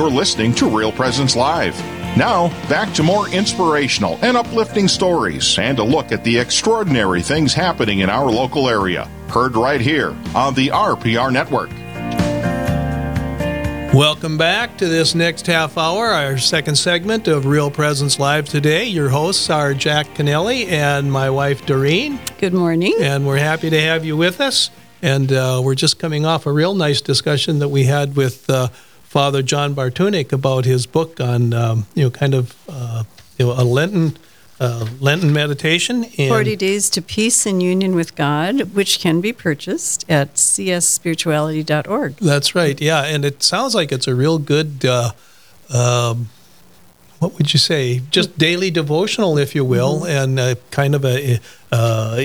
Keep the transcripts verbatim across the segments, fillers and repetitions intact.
You're listening to Real Presence Live. Now, back to more inspirational and uplifting stories and a look at the extraordinary things happening in our local area. Heard right here on the R P R Network. Welcome back to this next half hour, our second segment of Real Presence Live today. Your hosts are Jack Connelly and my wife, Doreen. Good morning. And we're happy to have you with us. And uh, we're just coming off a real nice discussion that we had with uh, Father John Bartunek about his book on, um, you know, kind of uh, you know, a Lenten uh, Lenten meditation. And forty Days to Peace and Union with God, which can be purchased at c s spirituality dot org. That's right, yeah. And it sounds like it's a real good, uh, um, what would you say, just daily devotional, if you will, mm-hmm. and uh, kind of a... Uh,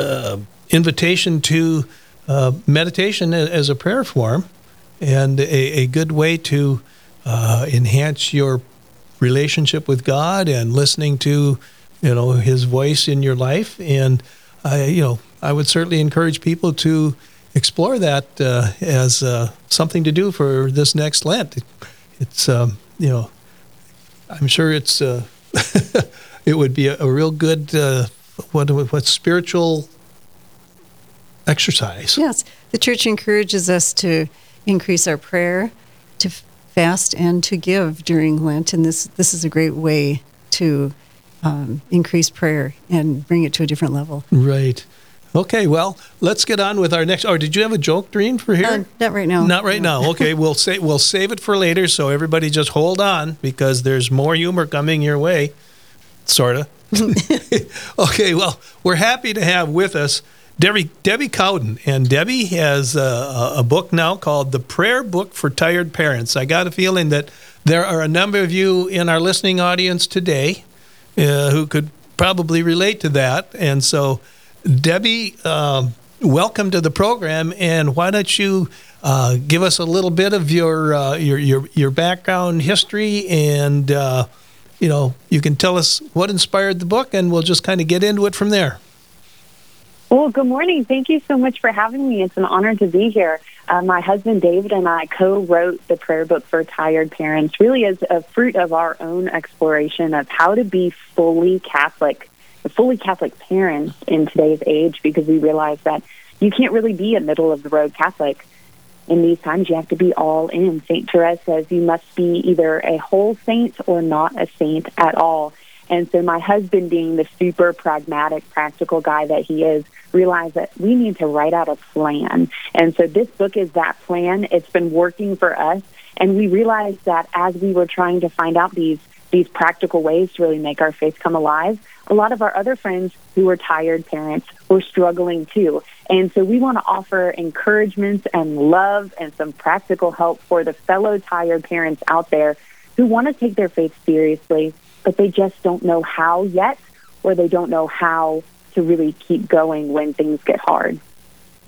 uh, invitation to uh, meditation as a prayer form, and a, a good way to uh, enhance your relationship with God and listening to, you know, His voice in your life. And I, you know, I would certainly encourage people to explore that uh, as uh, something to do for this next Lent. It's, um, you know, I'm sure it's uh, it would be a, a real good uh, what what spiritual exercise. Yes. The church encourages us to increase our prayer, to fast, and to give during Lent. And this this is a great way to um, increase prayer and bring it to a different level. Right. Okay, well, let's get on with our next... Oh, did you have a joke, Doreen, for here? Uh, not right now. Not right no. now. Okay, we'll, say, we'll save it for later, so everybody just hold on, because there's more humor coming your way. Sort of. Okay, well, we're happy to have with us Debbie, Debbie Cowden, and Debbie has a, a book now called The Prayer Book for Tired Parents. I got a feeling that there are a number of you in our listening audience today uh, who could probably relate to that. And so, Debbie, um, welcome to the program, and why don't you uh, give us a little bit of your uh, your, your your background history, and uh, you know, you can tell us what inspired the book, and we'll just kind of get into it from there. Well, good morning. Thank you so much for having me. It's an honor to be here. Uh, my husband, David, and I co-wrote the Prayer Book for Tired Parents, really as a fruit of our own exploration of how to be fully Catholic, fully Catholic parents in today's age, because we realized that you can't really be a middle-of-the-road Catholic. In these times, you have to be all in. Saint Therese says you must be either a whole saint or not a saint at all. And so my husband, being the super pragmatic, practical guy that he is, realized that we need to write out a plan. And so this book is that plan. It's been working for us. And we realized that as we were trying to find out these these practical ways to really make our faith come alive, a lot of our other friends who were tired parents were struggling too. And so we want to offer encouragements and love and some practical help for the fellow tired parents out there who want to take their faith seriously, but they just don't know how yet, or they don't know how to really keep going when things get hard.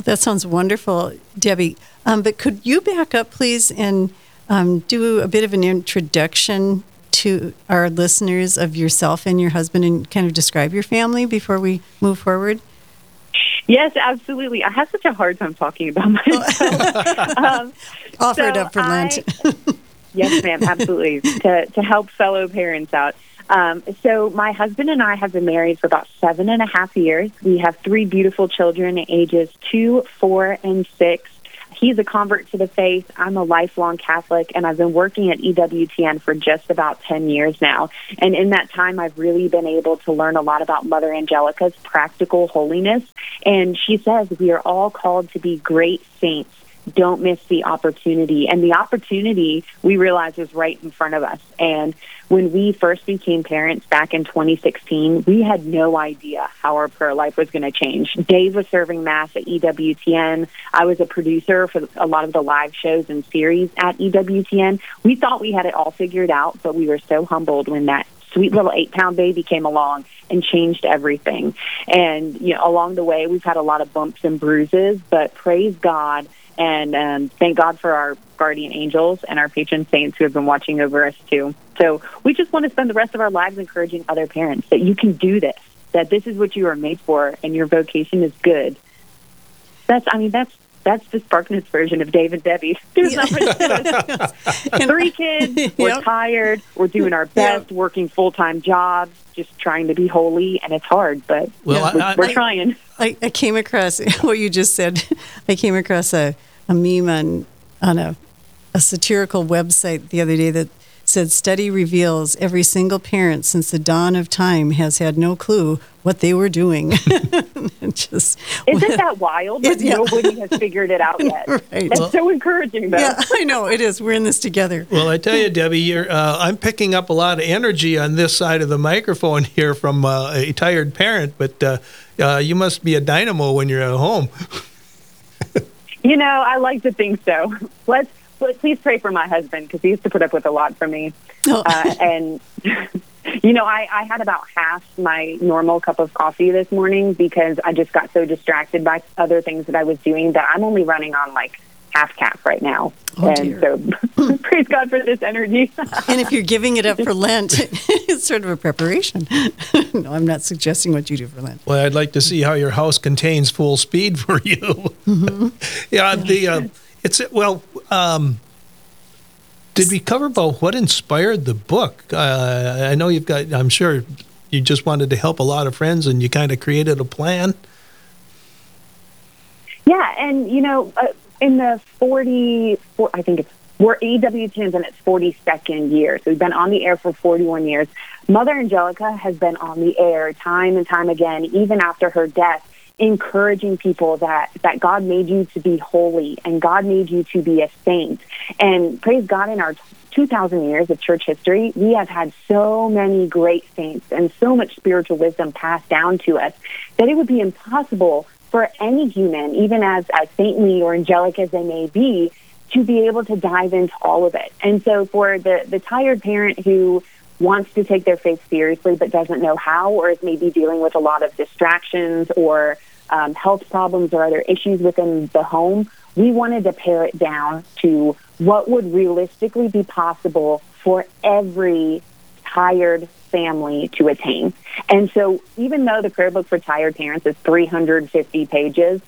That sounds wonderful, Debbie. Um, but could you back up, please, and um, do a bit of an introduction to our listeners of yourself and your husband, and kind of describe your family before we move forward? Yes, absolutely. I have such a hard time talking about myself. um, Offered so up for I, Lent. Yes, ma'am, absolutely, to, to help fellow parents out. Um, so my husband and I have been married for about seven and a half years. We have three beautiful children, ages two, four, and six. He's a convert to the faith. I'm a lifelong Catholic, and I've been working at E W T N for just about ten years now. And in that time, I've really been able to learn a lot about Mother Angelica's practical holiness. And she says we are all called to be great saints. Don't miss the opportunity. And the opportunity, we realize, is right in front of us. And when we first became parents back in twenty sixteen, we had no idea how our prayer life was going to change. Dave was serving Mass at E W T N. I was a producer for a lot of the live shows and series at E W T N. We thought we had it all figured out, but we were so humbled when that sweet little eight-pound baby came along and changed everything. And, you know, along the way, we've had a lot of bumps and bruises, but praise God. And um, thank God for our guardian angels and our patron saints who have been watching over us, too. So we just want to spend the rest of our lives encouraging other parents that you can do this, that this is what you are made for, and your vocation is good. That's, I mean, that's that's the SparkNotes version of Dave and Debbie. There's yeah. number three kids. Yep. We're tired. We're doing our best, yep. working full-time jobs, just trying to be holy, and it's hard, but well, we're, I, I, we're trying. I, I came across what you just said. I came across a, a meme on, on a, a satirical website the other day that said, study reveals every single parent since the dawn of time has had no clue what they were doing. Just, isn't that wild? It, yeah. Nobody has figured it out yet. Right. That's well, so encouraging, though. Yeah, I know, it is. We're in this together. Well, I tell you, Debbie, you're, uh, I'm picking up a lot of energy on this side of the microphone here from uh, a tired parent, but uh, uh, you must be a dynamo when you're at home. You know, I like to think so. Let's Please pray for my husband, because he used to put up with a lot for me. Oh. Uh, and, you know, I, I had about half my normal cup of coffee this morning because I just got so distracted by other things that I was doing that I'm only running on, like, half cap right now. Oh, and dear. So praise God for this energy. And if you're giving it up for Lent, it's sort of a preparation. No, I'm not suggesting what you do for Lent. Well, I'd like to see how your house contains full speed for you. Mm-hmm. yeah, the... Uh, It's well. Um, did we cover about what inspired the book? Uh, I know you've got. I'm sure you just wanted to help a lot of friends, and you kind of created a plan. Yeah, and you know, uh, in the forty, four, I think it's we're E W T N's in its forty-second year, so we've been on the air for forty-one years. Mother Angelica has been on the air time and time again, even after her death, encouraging people that, that God made you to be holy and God made you to be a saint. And praise God, in our two thousand years of church history, we have had so many great saints and so much spiritual wisdom passed down to us that it would be impossible for any human, even as, as saintly or angelic as they may be, to be able to dive into all of it. And so for the, the tired parent who wants to take their faith seriously but doesn't know how, or is maybe dealing with a lot of distractions or um, health problems or other issues within the home, we wanted to pare it down to what would realistically be possible for every tired family to attain. And so even though the prayer book for tired parents is three hundred fifty pages,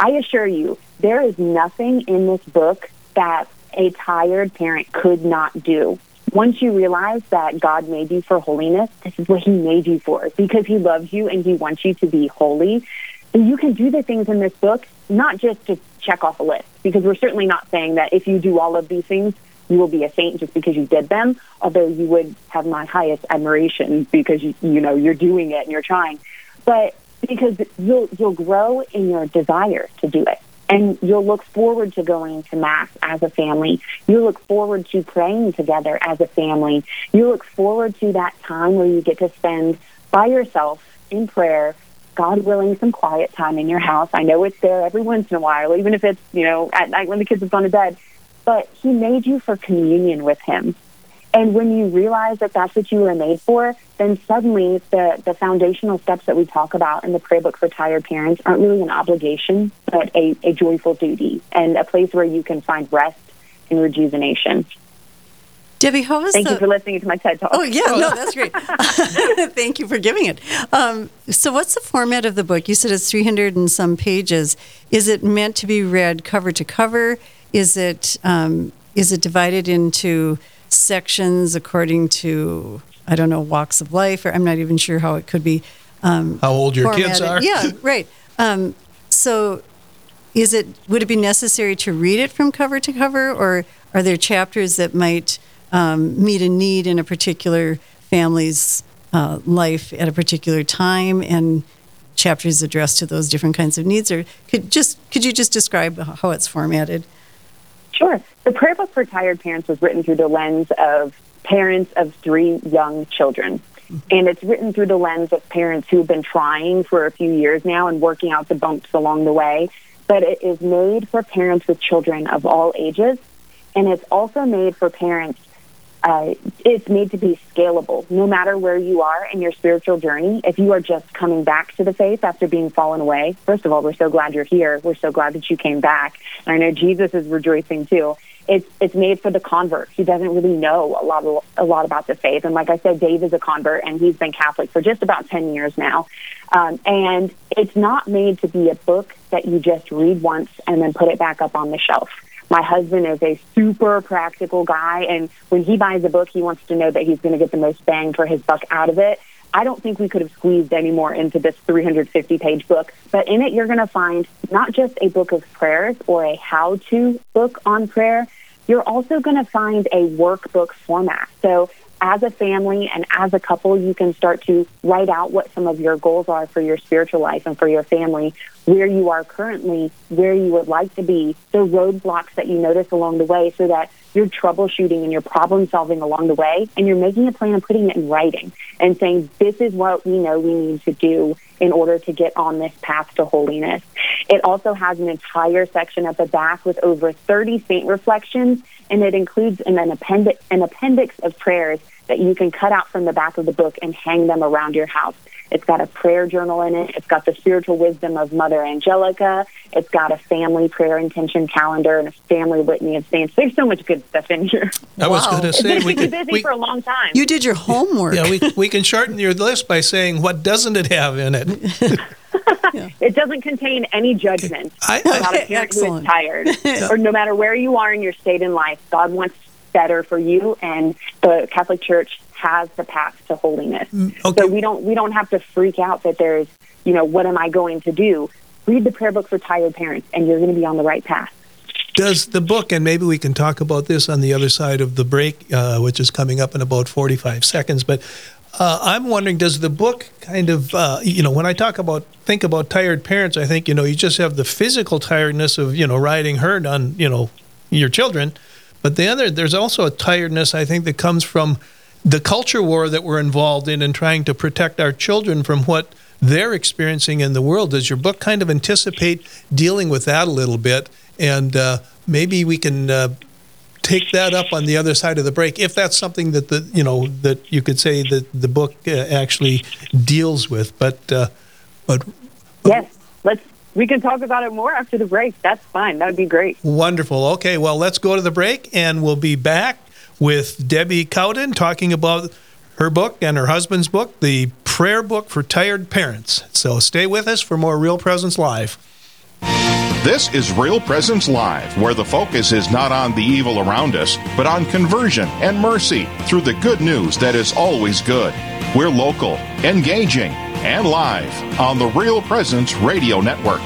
I assure you there is nothing in this book that a tired parent could not do. Once you realize that God made you for holiness, this is what he made you for, because he loves you and he wants you to be holy. And you can do the things in this book, not just to check off a list, because we're certainly not saying that if you do all of these things, you will be a saint just because you did them, although you would have my highest admiration because, you, you know, you're doing it and you're trying. But because you'll, you'll grow in your desire to do it. And you'll look forward to going to Mass as a family. You'll look forward to praying together as a family. You look forward to that time where you get to spend by yourself in prayer, God willing, some quiet time in your house. I know it's there every once in a while, even if it's, you know, at night when the kids have gone to bed. But he made you for communion with him. And when you realize that that's what you were made for, then suddenly the, the foundational steps that we talk about in the prayer book for tired parents aren't really an obligation, but a, a joyful duty and a place where you can find rest and rejuvenation. Debbie, how was Thank the... you for listening to my TED Talk. Oh, yeah, no, that's great. Thank you for giving it. Um, so what's the format of the book? You said it's three hundred and some pages. Is it meant to be read cover to cover? Is it um, is it divided into sections according to, I don't know, walks of life, or I'm not even sure how it could be. Um, how old your formatted. Kids are. Yeah, right. Um, so is it, would it be necessary to read it from cover to cover, or are there chapters that might um, meet a need in a particular family's uh, life at a particular time, and chapters addressed to those different kinds of needs? Or could just could you just describe how it's formatted? Sure. The prayer book for tired parents was written through the lens of parents of three young children. And it's written through the lens of parents who have been trying for a few years now and working out the bumps along the way. But it is made for parents with children of all ages. And it's also made for parents, uh, it's made to be scalable, no matter where you are in your spiritual journey. If you are just coming back to the faith after being fallen away, first of all, we're so glad you're here. We're so glad that you came back. And I know Jesus is rejoicing too. it's it's made for the convert who doesn't really know a lot of, a lot about the faith. And like I said, Dave is a convert, and he's been Catholic for just about ten years now. Um, and it's not made to be a book that you just read once and then put it back up on the shelf. My husband is a super practical guy, and when he buys a book, he wants to know that he's going to get the most bang for his buck out of it. I don't think we could have squeezed any more into this three hundred fifty page book. But in it, you're going to find not just a book of prayers or a how-to book on prayer. You're also going to find a workbook format. So as a family and as a couple, you can start to write out what some of your goals are for your spiritual life and for your family, where you are currently, where you would like to be, the roadblocks that you notice along the way, so that you're troubleshooting and you're problem-solving along the way, and you're making a plan and putting it in writing and saying, this is what we know we need to do in order to get on this path to holiness. It also has an entire section at the back with over thirty saint reflections, and it includes an appendix, an appendix of prayers that you can cut out from the back of the book and hang them around your house. It's got a prayer journal in it. It's got the spiritual wisdom of Mother Angelica. It's got a family prayer intention calendar and a family litany of saints. There's so much good stuff in here. I wow. was going to say, we could be busy we, for a long time. You did your homework. Yeah, we we can shorten your list by saying, what doesn't it have in it? Yeah. It doesn't contain any judgment okay. I, about I, a parent who is tired, yeah. or no matter where you are in your state in life, God wants better for you, and the Catholic Church has the path to holiness. Okay. So we don't we don't have to freak out that there's, you know, what am I going to do? Read the prayer book for tired parents, and you're going to be on the right path. Does the book, and maybe we can talk about this on the other side of the break, uh, which is coming up in about forty-five seconds, but Uh, I'm wondering, does the book kind of, uh, you know, when I talk about, think about tired parents, I think, you know, you just have the physical tiredness of, you know, riding herd on, you know, your children. But the other, there's also a tiredness, I think, that comes from the culture war that we're involved in and trying to protect our children from what they're experiencing in the world. Does your book kind of anticipate dealing with that a little bit? And uh, maybe we can... Uh, Take that up on the other side of the break, if that's something that the you know that you could say that the book uh, actually deals with. But, uh, but but yes, let's we can talk about it more after the break. That's fine. That would be great. Wonderful. Okay, well, let's go to the break, and we'll be back with Debbie Cowden talking about her book and her husband's book, the Prayer Book for Tired Parents. So stay with us for more Real Presence Live. This is Real Presence Live, where the focus is not on the evil around us, but on conversion and mercy through the good news that is always good. We're local, engaging, and live on the Real Presence Radio Network.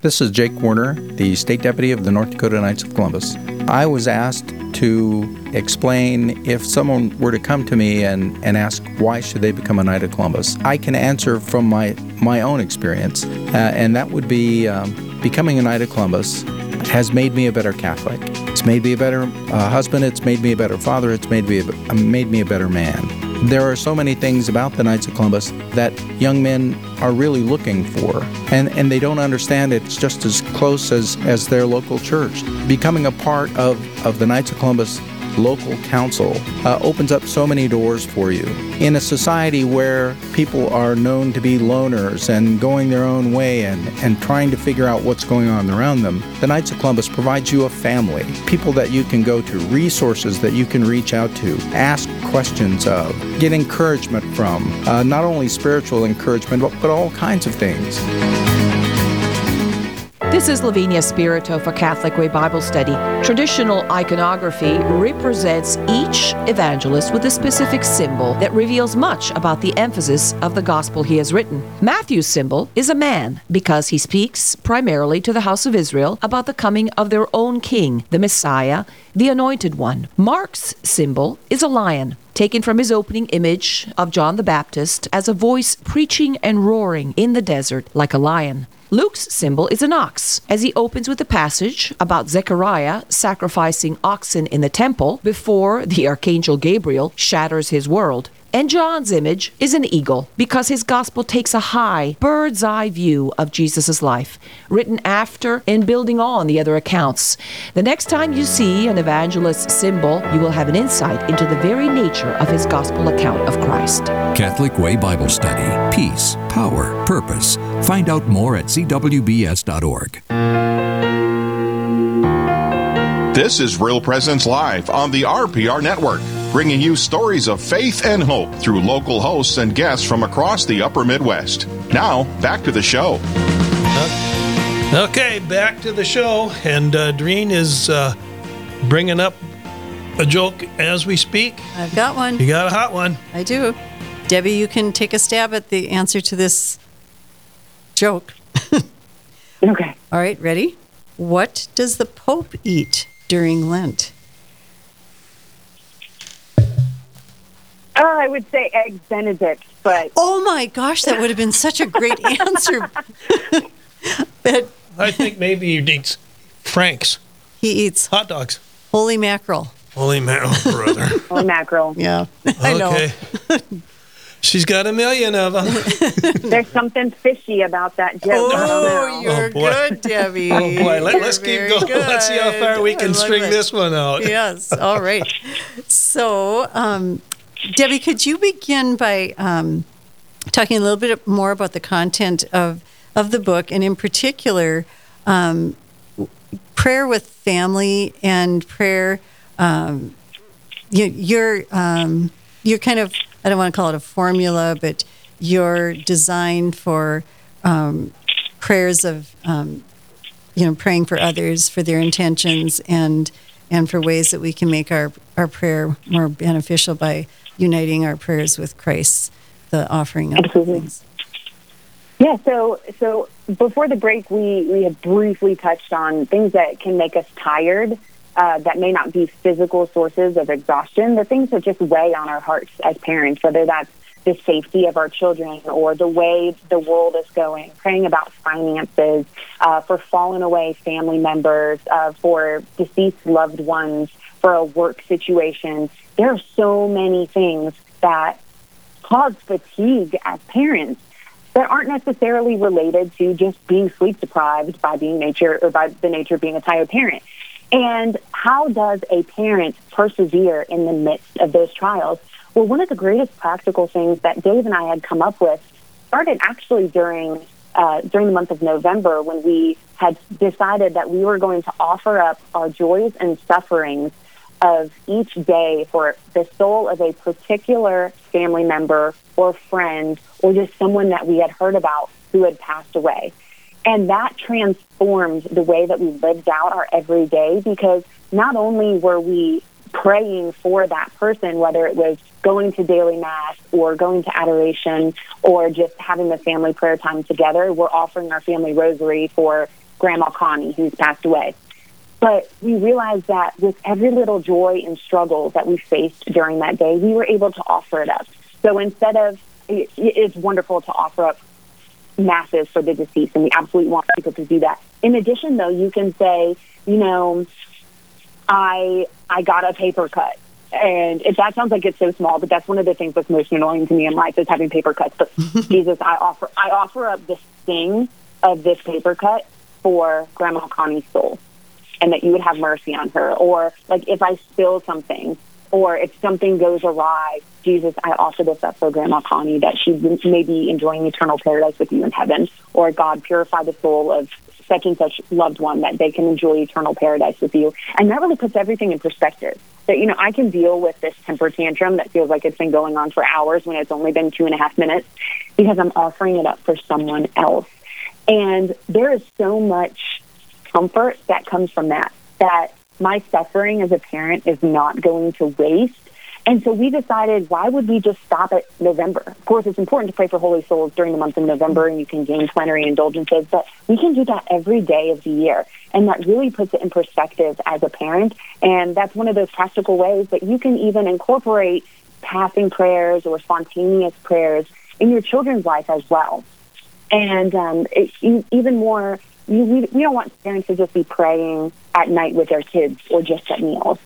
This is Jake Warner, the State Deputy of the North Dakota Knights of Columbus. I was asked to explain if someone were to come to me and, and ask, why should they become a Knight of Columbus? I can answer from my, my own experience, uh, and that would be um, becoming a Knight of Columbus has made me a better Catholic. It's made me a better uh, husband. It's made me a better father. It's made me a, made me a better man. There are so many things about the Knights of Columbus that young men are really looking for, and, and they don't understand it's just as close as, as their local church. Becoming a part of, of the Knights of Columbus local council uh, opens up so many doors for you. In a society where people are known to be loners and going their own way and, and trying to figure out what's going on around them, the Knights of Columbus provides you a family, people that you can go to, resources that you can reach out to, ask questions of, get encouragement from, uh, not only spiritual encouragement, but, but all kinds of things. This is Lavinia Spirito for Catholic Way Bible Study. Traditional iconography represents each evangelist with a specific symbol that reveals much about the emphasis of the gospel he has written. Matthew's symbol is a man because he speaks primarily to the house of Israel about the coming of their own king, the Messiah, the Anointed One. Mark's symbol is a lion, taken from his opening image of John the Baptist as a voice preaching and roaring in the desert like a lion. Luke's symbol is an ox, as he opens with a passage about Zechariah sacrificing oxen in the temple before the Archangel Gabriel shatters his world. And John's image is an eagle, because his gospel takes a high, bird's-eye view of Jesus' life, written after and building on the other accounts. The next time you see an evangelist's symbol, you will have an insight into the very nature of his gospel account of Christ. Catholic Way Bible Study. Peace, power, purpose. Find out more at C W B S dot org. This is Real Presence Live on the R P R Network, bringing you stories of faith and hope through local hosts and guests from across the upper Midwest. Now, back to the show. Okay, back to the show. And uh, Dreen is uh, bringing up a joke as we speak. I've got one. You got a hot one. I do. Debbie, you can take a stab at the answer to this joke. Okay. All right, ready? What does the Pope eat during Lent? Oh, I would say eggs Benedict, but... Oh my gosh, that would have been such a great answer. But I think maybe he eats Franks. He eats... hot dogs. Holy mackerel. Holy mackerel, brother. Holy mackerel. Yeah, I okay. know. She's got a million of them. There's something fishy about that joke. Oh, you're oh, good, Debbie. Oh, boy. Let, let's keep going. Good. Let's see how far we can string it. This one out. Yes. All right. So, um, Debbie, could you begin by um, talking a little bit more about the content of, of the book, and in particular, um, prayer with family and prayer, um, you, you're, um, you're kind of... I don't want to call it a formula, but your design for um, prayers of, um, you know, praying for others, for their intentions, and and for ways that we can make our, our prayer more beneficial by uniting our prayers with Christ, the offering of Absolutely. Things. Yeah, so so before the break, we, we had briefly touched on things that can make us tired. Uh, that may not be physical sources of exhaustion, the things that just weigh on our hearts as parents, whether that's the safety of our children or the way the world is going, praying about finances, uh, for fallen away family members, uh, for deceased loved ones, for a work situation. There are so many things that cause fatigue as parents that aren't necessarily related to just being sleep deprived by being nature or by the nature of being a tired parent. And how does a parent persevere in the midst of those trials? Well, one of the greatest practical things that Dave and I had come up with started actually during uh, during the month of November, when we had decided that we were going to offer up our joys and sufferings of each day for the soul of a particular family member or friend or just someone that we had heard about who had passed away. And that transformed the way that we lived out our everyday, because not only were we praying for that person, whether it was going to daily mass or going to adoration or just having the family prayer time together, we're offering our family rosary for Grandma Connie, who's passed away. But we realized that with every little joy and struggle that we faced during that day, we were able to offer it up. So instead of, it's wonderful to offer up masses for the deceased, and we absolutely want people to do that. In addition, though, you can say, you know, I I got a paper cut. And if that sounds like it's so small, but that's one of the things that's most annoying to me in life, is having paper cuts. But Jesus, I offer I offer up this sting of this paper cut for Grandma Connie's soul, and that you would have mercy on her. Or, like, if I spill something, or if something goes awry, Jesus, I offer this up for Grandma Connie, that she may be enjoying eternal paradise with you in heaven. Or, God, purify the soul of such and such loved one, that they can enjoy eternal paradise with you. And that really puts everything in perspective. That, you know, I can deal with this temper tantrum that feels like it's been going on for hours when it's only been two and a half minutes, because I'm offering it up for someone else. And there is so much comfort that comes from that, that my suffering as a parent is not going to waste. And so we decided, why would we just stop at November? Of course, it's important to pray for holy souls during the month of November, and you can gain plenary indulgences, but we can do that every day of the year. And that really puts it in perspective as a parent. And that's one of those practical ways that you can even incorporate passing prayers or spontaneous prayers in your children's life as well. And um, it, even more... You, we, we don't want parents to just be praying at night with their kids or just at meals.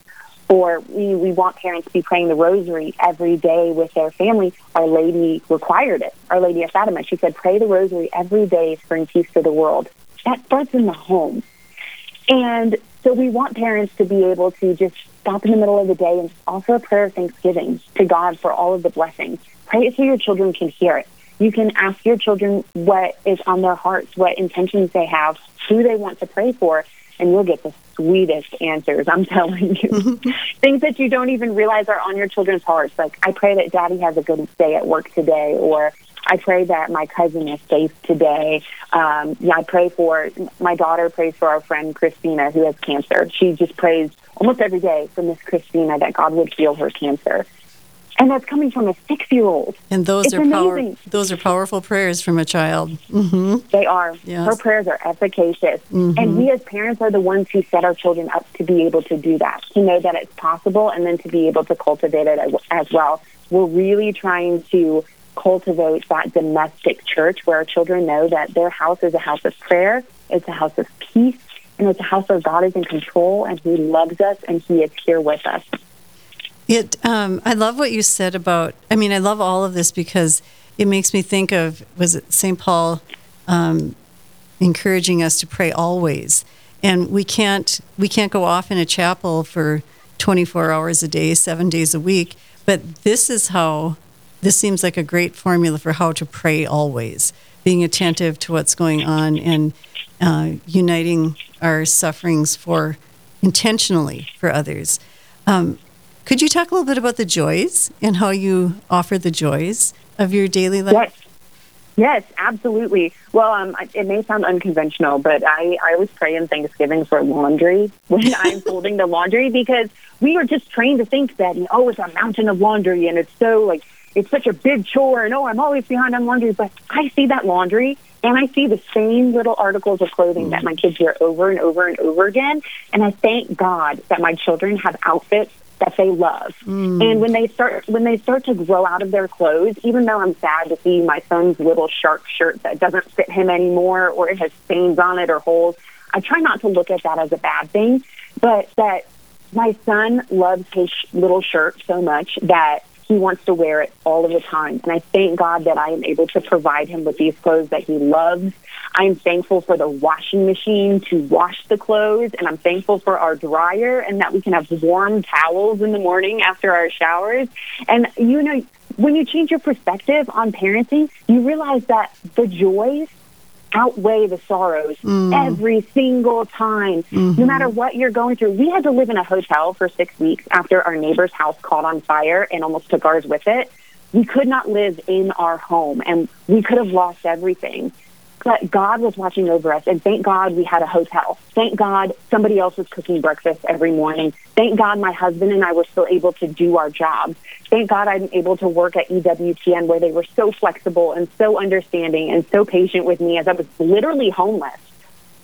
Or we, we want parents to be praying the rosary every day with their family. Our Lady required it. Our Lady of Fatima, she said, pray the rosary every day to bring peace to the world. That starts in the home. And so we want parents to be able to just stop in the middle of the day and just offer a prayer of thanksgiving to God for all of the blessings. Pray it so your children can hear it. You can ask your children what is on their hearts, what intentions they have, who they want to pray for, and you'll get the sweetest answers, I'm telling you. Mm-hmm. Things that you don't even realize are on your children's hearts. Like, I pray that Daddy has a good day at work today, or I pray that my cousin is safe today. Um, yeah, I pray for, my daughter prays for our friend Christina, who has cancer. She just prays almost every day for Miss Christina that God would heal her cancer. And that's coming from a six-year-old. And those it's are power, those are powerful prayers from a child. Mm-hmm. They are. Yes. Her prayers are efficacious. Mm-hmm. And we as parents are the ones who set our children up to be able to do that, to know that it's possible, and then to be able to cultivate it as well. We're really trying to cultivate that domestic church where our children know that their house is a house of prayer, it's a house of peace, and it's a house where God is in control, and He loves us, and He is here with us. It, um, I love what you said about, I mean, I love all of this because it makes me think of, was it Saint Paul um, encouraging us to pray always? And we can't, we can't go off in a chapel for twenty-four hours a day, seven days a week, but this is how, this seems like a great formula for how to pray always, being attentive to what's going on and uh, uniting our sufferings for, intentionally for others. Um, Could you talk a little bit about the joys and how you offer the joys of your daily life? Yes, yes, absolutely. Well, um, it may sound unconventional, but I, I always pray in Thanksgiving for laundry when I'm folding the laundry, because we are just trained to think that, you know, oh, it's a mountain of laundry, and it's so, like, it's such a big chore, and, oh, I'm always behind on laundry. But I see that laundry, and I see the same little articles of clothing that my kids wear over and over and over again, and I thank God that my children have outfits that they love. Mm. And when they start when they start to grow out of their clothes, even though I'm sad to see my son's little shark shirt that doesn't fit him anymore, or it has stains on it or holes, I try not to look at that as a bad thing, but that my son loves his sh- little shirt so much that he wants to wear it all of the time. And I thank God that I am able to provide him with these clothes that he loves. I'm thankful for the washing machine to wash the clothes, and I'm thankful for our dryer, and that we can have warm towels in the morning after our showers. And, you know, when you change your perspective on parenting, you realize that the joys outweigh the sorrows mm. every single time, mm-hmm. no matter what you're going through. We had to live in a hotel for six weeks after our neighbor's house caught on fire and almost took ours with it. We could not live in our home, and we could have lost everything. But God was watching over us, and thank God we had a hotel. Thank God somebody else was cooking breakfast every morning. Thank God my husband and I were still able to do our jobs. Thank God I'm able to work at E W T N, where they were so flexible and so understanding and so patient with me, as I was literally homeless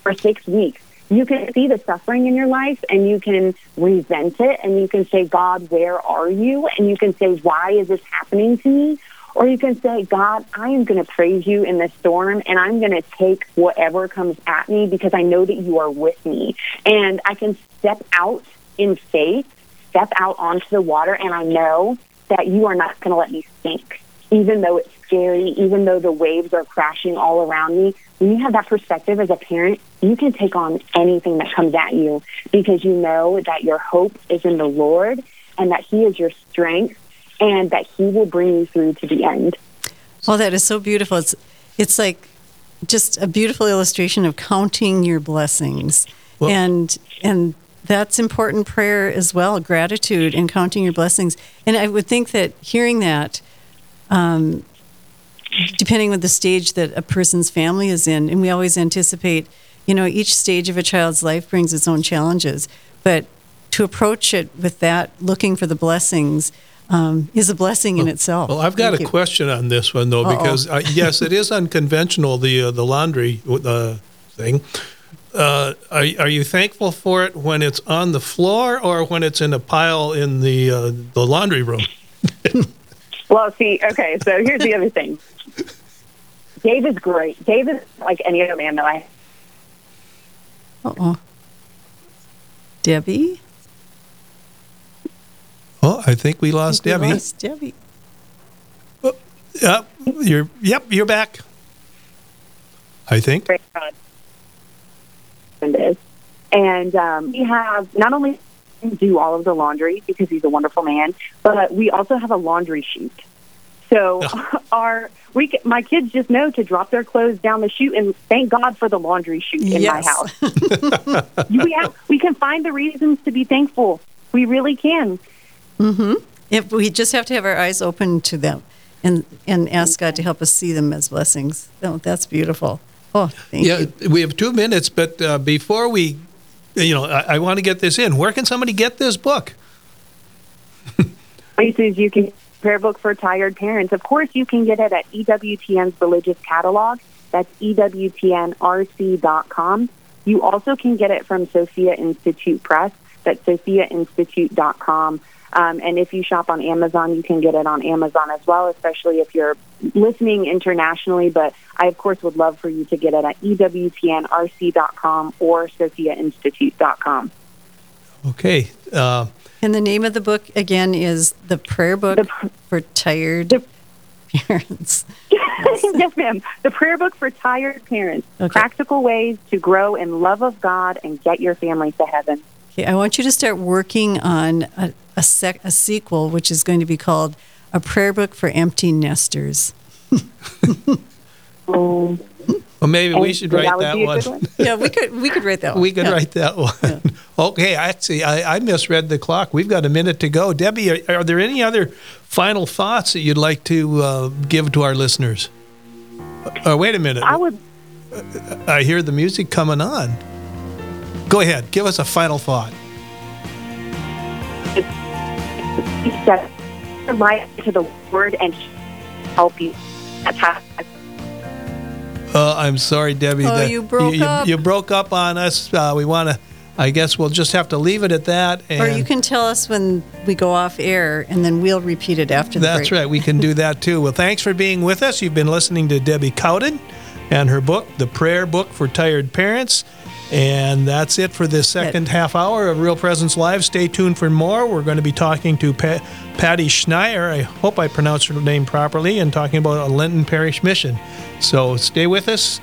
for six weeks. You can see the suffering in your life, and you can resent it, and you can say, God, where are you? And you can say, why is this happening to me? Or you can say, God, I am going to praise you in the storm, and I'm going to take whatever comes at me, because I know that you are with me. And I can step out in faith, step out onto the water, and I know that you are not going to let me sink, even though it's scary, even though the waves are crashing all around me. When you have that perspective as a parent, you can take on anything that comes at you, because you know that your hope is in the Lord, and that He is your strength, and that He will bring you through to the end. Well, that is so beautiful. It's it's like just a beautiful illustration of counting your blessings. Well, and and that's important prayer as well, gratitude and counting your blessings. And I would think that hearing that, um, depending on the stage that a person's family is in, and we always anticipate, you know, each stage of a child's life brings its own challenges, but to approach it with that, looking for the blessings, Um, is a blessing in itself. Well, I've got Thank a you. question on this one, though, Uh-oh. because, uh, yes, it is unconventional, the uh, the laundry uh, thing. Uh, are, are you thankful for it when it's on the floor, or when it's in a pile in the, uh, the laundry room? Well, see, okay, so here's the other thing. Dave is great. Dave is like any other man that I... Uh-oh. Debbie? Oh, I think we lost think we Debbie. Lost Debbie. Oh, yeah, you're, yep, you're back. I think. Great God. And um, we have not only do all of the laundry, because he's a wonderful man, but we also have a laundry chute. So our we my kids just know to drop their clothes down the chute, and thank God for the laundry chute in yes. my house. we, have, we can find the reasons to be thankful. We really can. Mm-hmm. If we just have to have our eyes open to them and, and ask God to help us see them as blessings. Oh, that's beautiful. Oh, thank yeah, you. Yeah, we have two minutes, but uh, before we, you know, I, I want to get this in. Where can somebody get this book? Places you can. Prayer Book for Tired Parents. Of course, you can get it at E W T N's Religious Catalog. That's E W T N R C dot com. You also can get it from Sophia Institute Press. That's Sophia Institute dot com. Um, and if you shop on Amazon, you can get it on Amazon as well, especially if you're listening internationally. But I, of course, would love for you to get it at E W T N R C dot com or Sophia Institute dot com. Okay. Uh And the name of the book, again, is The Prayer Book the pr- for Tired the- Parents. Yes. Yes, ma'am. The Prayer Book for Tired Parents. Okay. Practical ways to grow in love of God and get your family to heaven. Okay, I want you to start working on a, a, sec- a sequel, which is going to be called A Prayer Book for Empty Nesters. Oh. Well, maybe and we should write that, that one. one. Yeah, we could we could write that one. We could yeah. write that one. Yeah. Okay, actually, I, I misread the clock. We've got a minute to go. Debbie, are, are there any other final thoughts that you'd like to uh, give to our listeners? Uh, wait a minute. I would. I hear the music coming on. Go ahead. Give us a final thought. Light to the Word and help you. Uh, I'm sorry, Debbie. Oh, you broke you, up. You, you broke up on us. Uh, we want to, I guess we'll just have to leave it at that. And or you can tell us when we go off air, and then we'll repeat it after the break. That's right. We can do that, too. Well, thanks for being with us. You've been listening to Debbie Cowden and her book, The Prayer Book for Tired Parents. And that's it for this second but, half hour of Real Presence Live. Stay tuned for more. We're going to be talking to pa- Patty Schneier. I hope I pronounced her name properly, and talking about a Lenten Parish mission. So stay with us.